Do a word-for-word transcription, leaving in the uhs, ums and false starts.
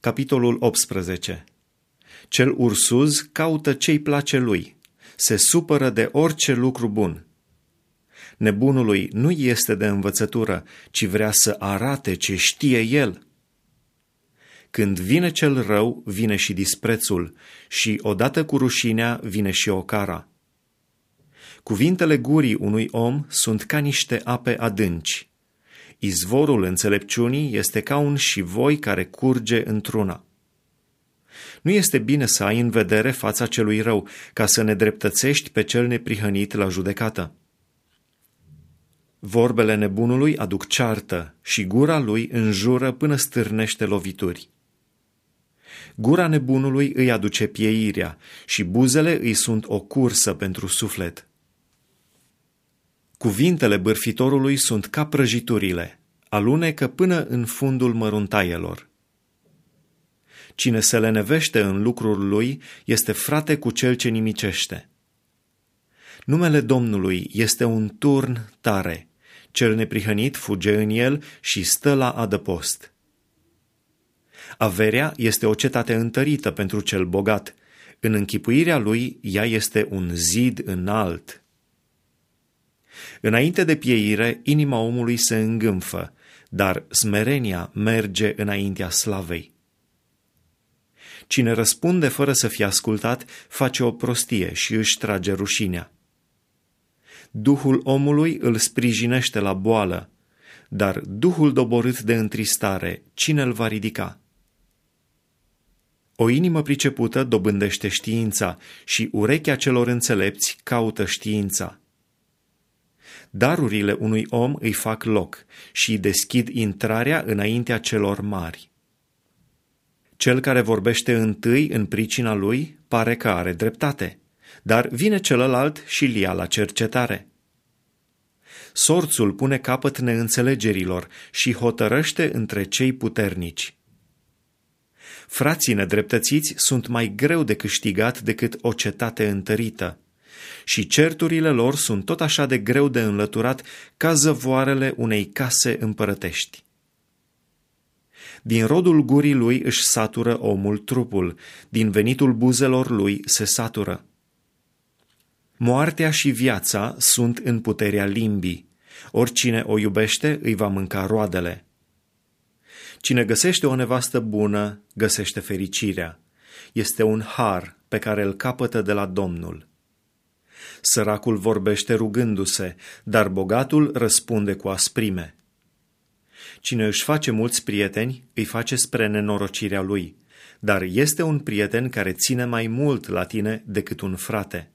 Capitolul optsprezece. Cel ursuz caută ce-i place lui, se supără de orice lucru bun. Nebunului nu este de învățătură, ci vrea să arate ce știe el. Când vine cel rău, vine și disprețul, și odată cu rușinea vine și ocara. Cuvintele gurii unui om sunt ca niște ape adânci. Izvorul înțelepciunii este ca un șivoi care curge într-una. Nu este bine să ai în vedere fața celui rău, ca să nedreptățești pe cel neprihănit la judecată. Vorbele nebunului aduc ceartă și gura lui înjură până stârnește lovituri. Gura nebunului îi aduce pieirea și buzele îi sunt o cursă pentru suflet. Cuvintele bârfitorului sunt ca prăjiturile, alunecă până în fundul măruntaielor. Cine se lenevește în lucrul lui este frate cu cel ce nimicește. Numele Domnului este un turn tare, cel neprihănit fuge în el și stă la adăpost. Averea este o cetate întărită pentru cel bogat, în închipuirea lui ea este un zid înalt. Înainte de pieire, inima omului se îngânfă, dar smerenia merge înaintea slavei. Cine răspunde fără să fie ascultat, face o prostie și își trage rușinea. Duhul omului îl sprijinește la boală, dar duhul doborât de întristare, cine îl va ridica? O inimă pricepută dobândește știința și urechea celor înțelepți caută știința. Darurile unui om îi fac loc și deschid intrarea înaintea celor mari. Cel care vorbește întâi în pricina lui pare că are dreptate, dar vine celălalt și-l ia la cercetare. Sorțul pune capăt neînțelegerilor și hotărăște între cei puternici. Frații nedreptățiți sunt mai greu de câștigat decât o cetate întărită, și certurile lor sunt tot așa de greu de înlăturat ca zăvoarele unei case împărătești. Din rodul gurii lui își satură omul trupul, din venitul buzelor lui se satură. Moartea și viața sunt în puterea limbii, oricine o iubește îi va mânca roadele. Cine găsește o nevastă bună, găsește fericirea. Este un har pe care îl capătă de la Domnul. Săracul vorbește rugându-se, dar bogatul răspunde cu asprime. Cine își face mulți prieteni, îi face spre nenorocirea lui, dar este un prieten care ține mai mult la tine decât un frate.